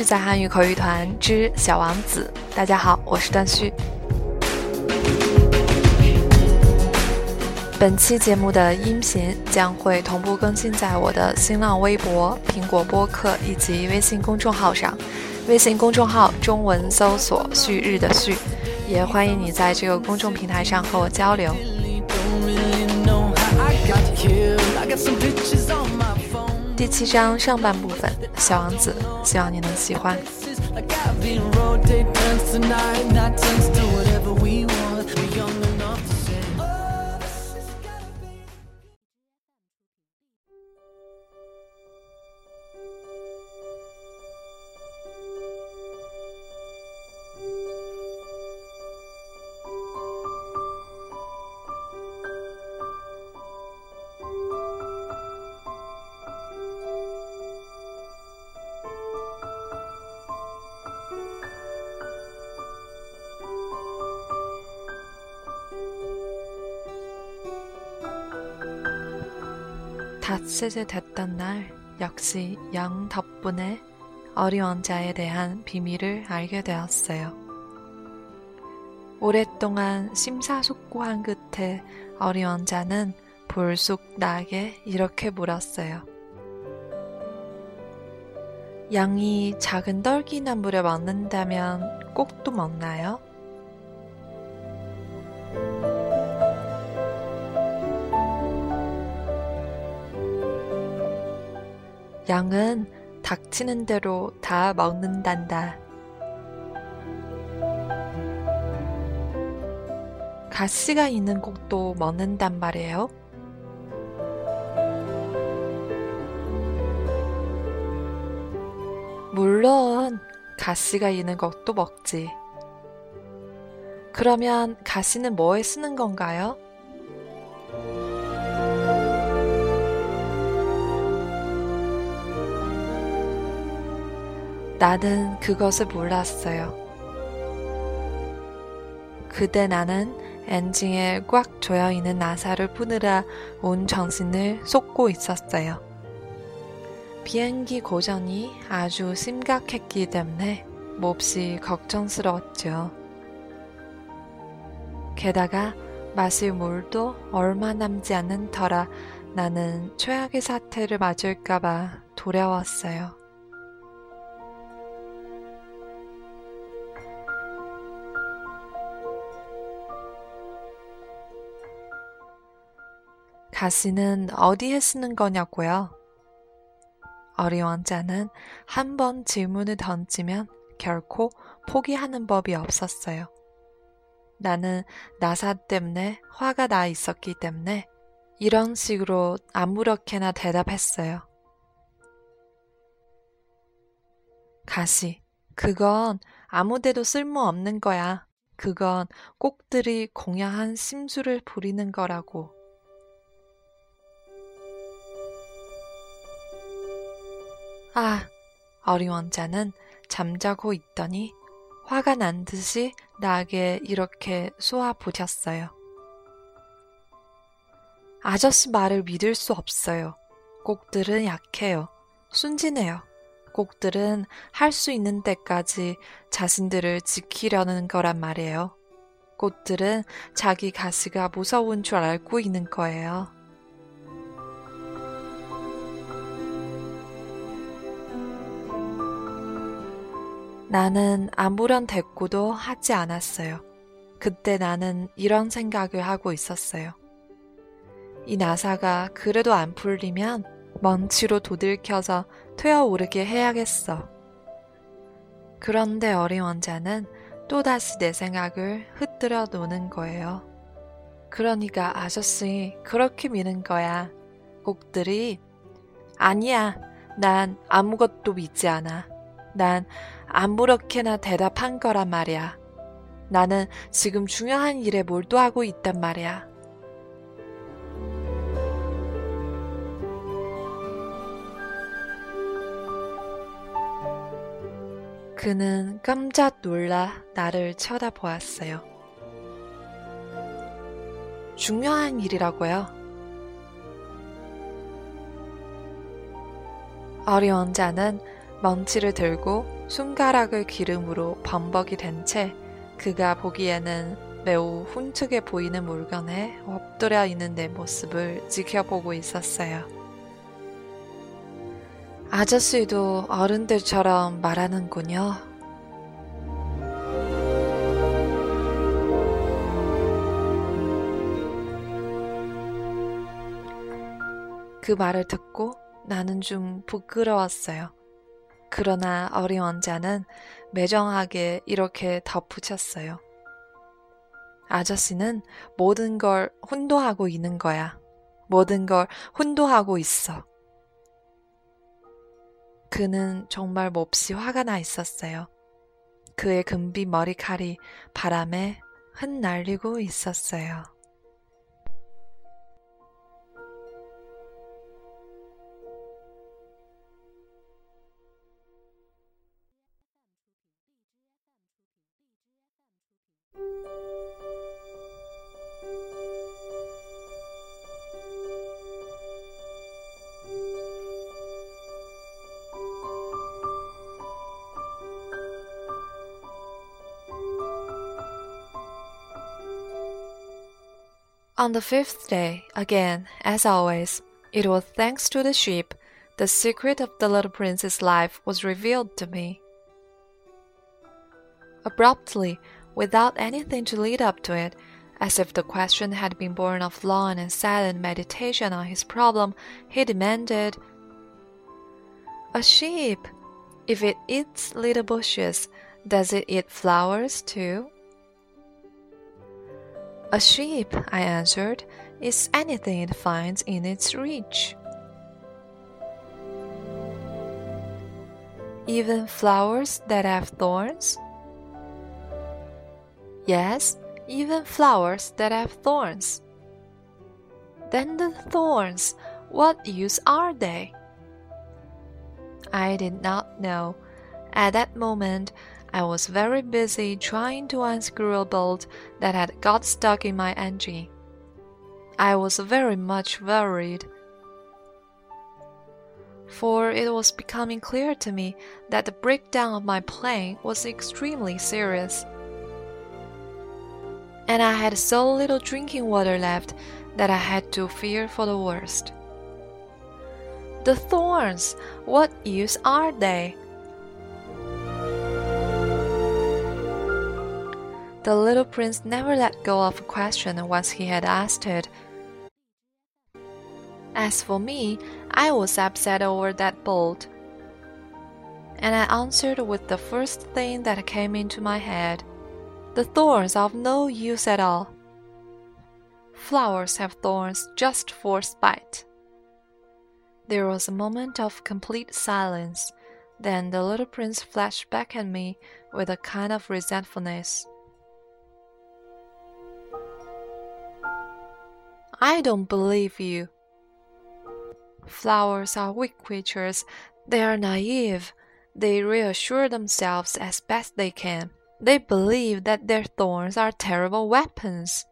续在汉语口语团之小王子。大家好，我是段旭。本期节目的音频将会同步更新在我的新浪微博、苹果播客以及微信公众号上。微信公众号中文搜索“旭日”的旭，也欢迎你在这个公众平台上和我交流。第7章上半部分，小王子，希望你能喜欢。닷새새 됐던 날 역시 양 덕분에 어리원자에 대한 비밀을 알게 되었어요. 오랫동안 심사숙고한 끝에 어리원자는 불쑥나게 이렇게 물었어요. 양이 작은 떨기나 물에 먹는다면 꼭도 먹나요? 양은 닥치는 대로 다 먹는단다. 가시가 있는 곡도 먹는단 말이에요. 물론 가시가 있는 곡도 먹지. 그러면 가시는 뭐에 쓰는 건가요? 나는 그것을 몰랐어요. 그때 나는 엔진에 꽉 조여있는 나사를 푸느라 온 정신을 쏟고 있었어요. 비행기 고전이 아주 심각했기 때문에 몹시 걱정스러웠죠. 게다가 마실 물도 얼마 남지 않은 터라 나는 최악의 사태를 맞을까봐 두려웠어요. 가시는 어디에 쓰는 거냐고요? 어리원자는 한 번 질문을 던지면 결코 포기하는 법이 없었어요. 나는 나사 때문에 화가 나 있었기 때문에 이런 식으로 아무렇게나 대답했어요. 가시, 그건 아무데도 쓸모없는 거야. 그건 꼭들이 공양한 심술을 부리는 거라고. 아, 어리원자는 잠자고 있더니 화가 난 듯이 나에게 이렇게 쏘아부셨어요. 아저씨 말을 믿을 수 없어요. 꼭들은 약해요. 순진해요. 꼭들은 할 수 있는 데까지 자신들을 지키려는 거란 말이에요. 꼭들은 자기 가시가 무서운 줄 알고 있는 거예요. 나는 아무런 대꾸도 하지 않았어요. 그때 나는 이런 생각을 하고 있었어요. 이 나사가 그래도 안 풀리면 먼지로 도들켜서 퇴어오르게 해야겠어. 그런데 어리원자는 또다시 내 생각을 흩뜨려 놓는 거예요. 그러니까 아저씨 그렇게 미는 거야. 꼭들이 아니야. 난 아무것도 믿지 않아. 난 아무렇게나 대답한 거란 말이야. 나는 지금 중요한 일에 몰두하고 있단 말이야. 그는 깜짝 놀라 나를 쳐다보았어요. 중요한 일이라고요? 어리원자는 먼지를 들고 손가락을 기름으로 범벅이 된 채 그가 보기에는 매우 훈특해 보이는 물건에 엎드려 있는 내 모습을 지켜보고 있었어요. 아저씨도 어른들처럼 말하는군요. 그 말을 듣고 나는 좀 부끄러웠어요. 그러나 어린 왕자는 매정하게 이렇게 덧붙였어요. 아저씨는 모든 걸 혼도하고 있는 거야. 모든 걸 혼도하고 있어. 그는 정말 몹시 화가 나 있었어요. 그의 금빛 머리칼이 바람에 흩날리고 있었어요. On the fifth day, again, as always, it was thanks to the sheep, the secret of the little prince's life was revealed to me. Abruptly, without anything to lead up to it, as if the question had been born of long and silent meditation on his problem, he demanded, "A sheep, if it eats little bushes, does it eat flowers too?" "A sheep," I answered, "is anything it finds in its reach." "Even flowers that have thorns?" "Yes, even flowers that have thorns." "Then the thorns, what use are they?" I did not know. At that moment, I was very busy trying to unscrew a bolt that had got stuck in my engine. I was very much worried, for it was becoming clear to me that the breakdown of my plane was extremely serious. And I had so little drinking water left that I had to fear for the worst. "The thorns, what use are they?" The little prince never let go of a question once he had asked it. As for me, I was upset over that bolt, and I answered with the first thing that came into my head. "The thorns are of no use at all. Flowers have thorns just for spite." There was a moment of complete silence. Then the little prince flashed back at me with a kind of resentfulness. "I don't believe you. Flowers are weak creatures. They are naive. They reassure themselves as best they can. They believe that their thorns are terrible weapons."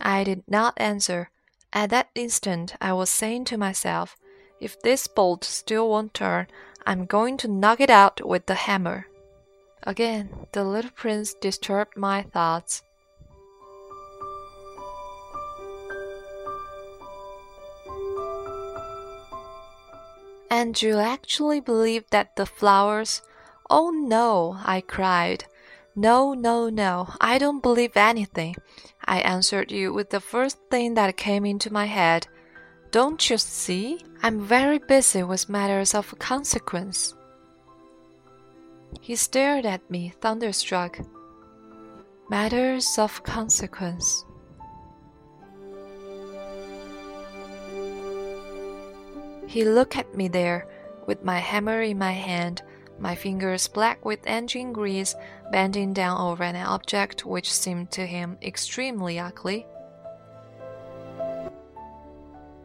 I did not answer. At that instant, I was saying to myself, "If this bolt still won't turn, I'm going to knock it out with the hammer." Again, the little prince disturbed my thoughts. "And you actually believe that the flowers—" "Oh no," I cried. No, I don't believe anything. I answered you with the first thing that came into my head. Don't you see? I'm very busy with matters of consequence. He stared at me, thunderstruck. Matters of consequence. He looked at me there, with my hammer in my hand, my fingers black with engine grease, bending down over an object which seemed to him extremely ugly.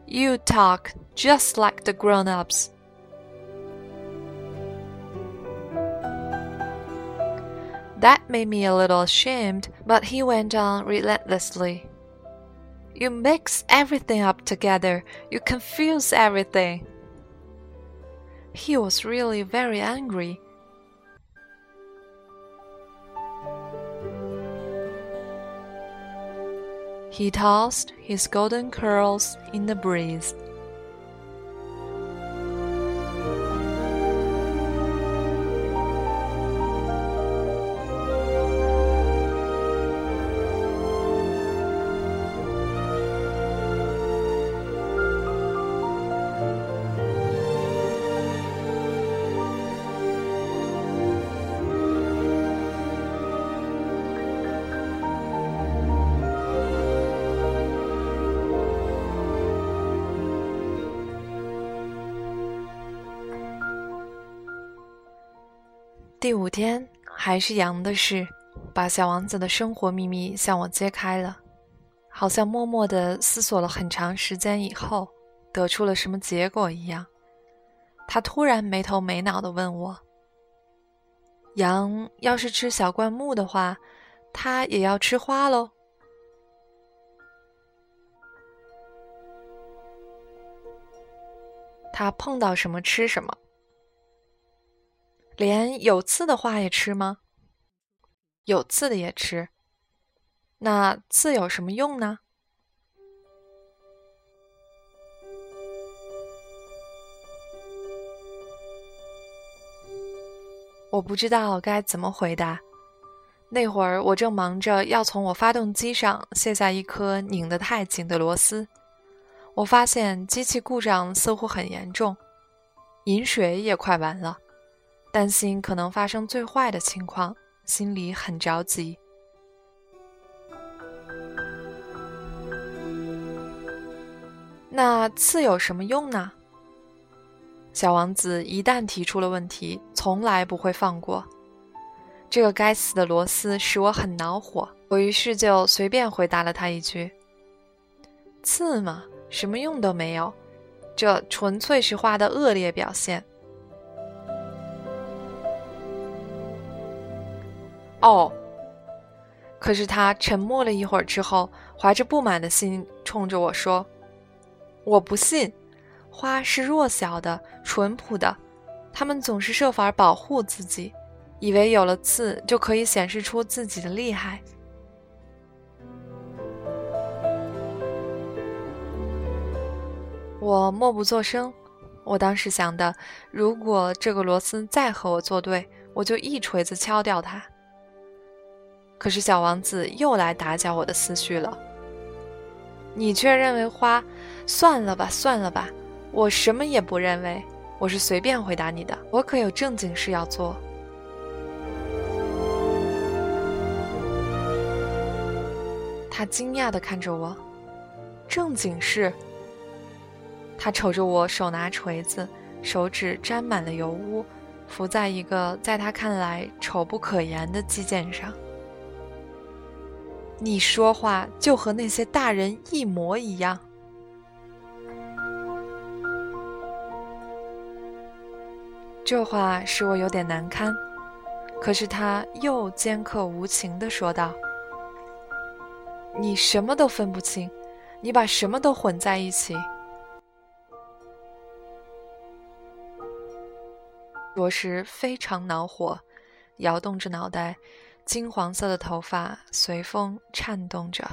"You talk just like the grown-ups." That made me a little ashamed, but he went on relentlessly. You mix everything up together. You confuse everything. He was really very angry. He tossed his golden curls in the breeze.5天，还是羊的事，把小王子的生活秘密向我揭开了。好像默默地思索了很长时间以后，得出了什么结果一样。他突然没头没脑地问我：“羊要是吃小灌木的话，它也要吃花喽？”它碰到什么吃什么。连有刺的花也吃吗？有刺的也吃。那刺有什么用呢？我不知道该怎么回答。那会儿我正忙着要从我发动机上卸下一颗拧得太紧的螺丝。我发现机器故障似乎很严重，饮水也快完了。担心可能发生最坏的情况，心里很着急。那刺有什么用呢？小王子一旦提出了问题，从来不会放过。这个该死的螺丝使我很恼火，我于是就随便回答了他一句：“刺嘛，什么用都没有，这纯粹是花的恶劣表现。”哦，可是他沉默了一会儿之后，怀着不满的心冲着我说：“我不信，花是弱小的、淳朴的，他们总是设法保护自己，以为有了刺就可以显示出自己的厉害。”我默不作声。我当时想的，如果这个罗斯再和我作对，我就一锤子敲掉他。可是小王子又来打搅我的思绪了。你却认为花？算了吧，算了吧，我什么也不认为，我是随便回答你的，我可有正经事要做。他惊讶地看着我，正经事？他瞅着我手拿锤子，手指沾满了油污，浮在一个在他看来丑不可言的肌腱上。你说话就和那些大人一模一样。这话使我有点难堪，可是他又尖刻无情地说道：“你什么都分不清，你把什么都混在一起。”着实非常恼火，摇动着脑袋，金黄色的头发随风颤动着。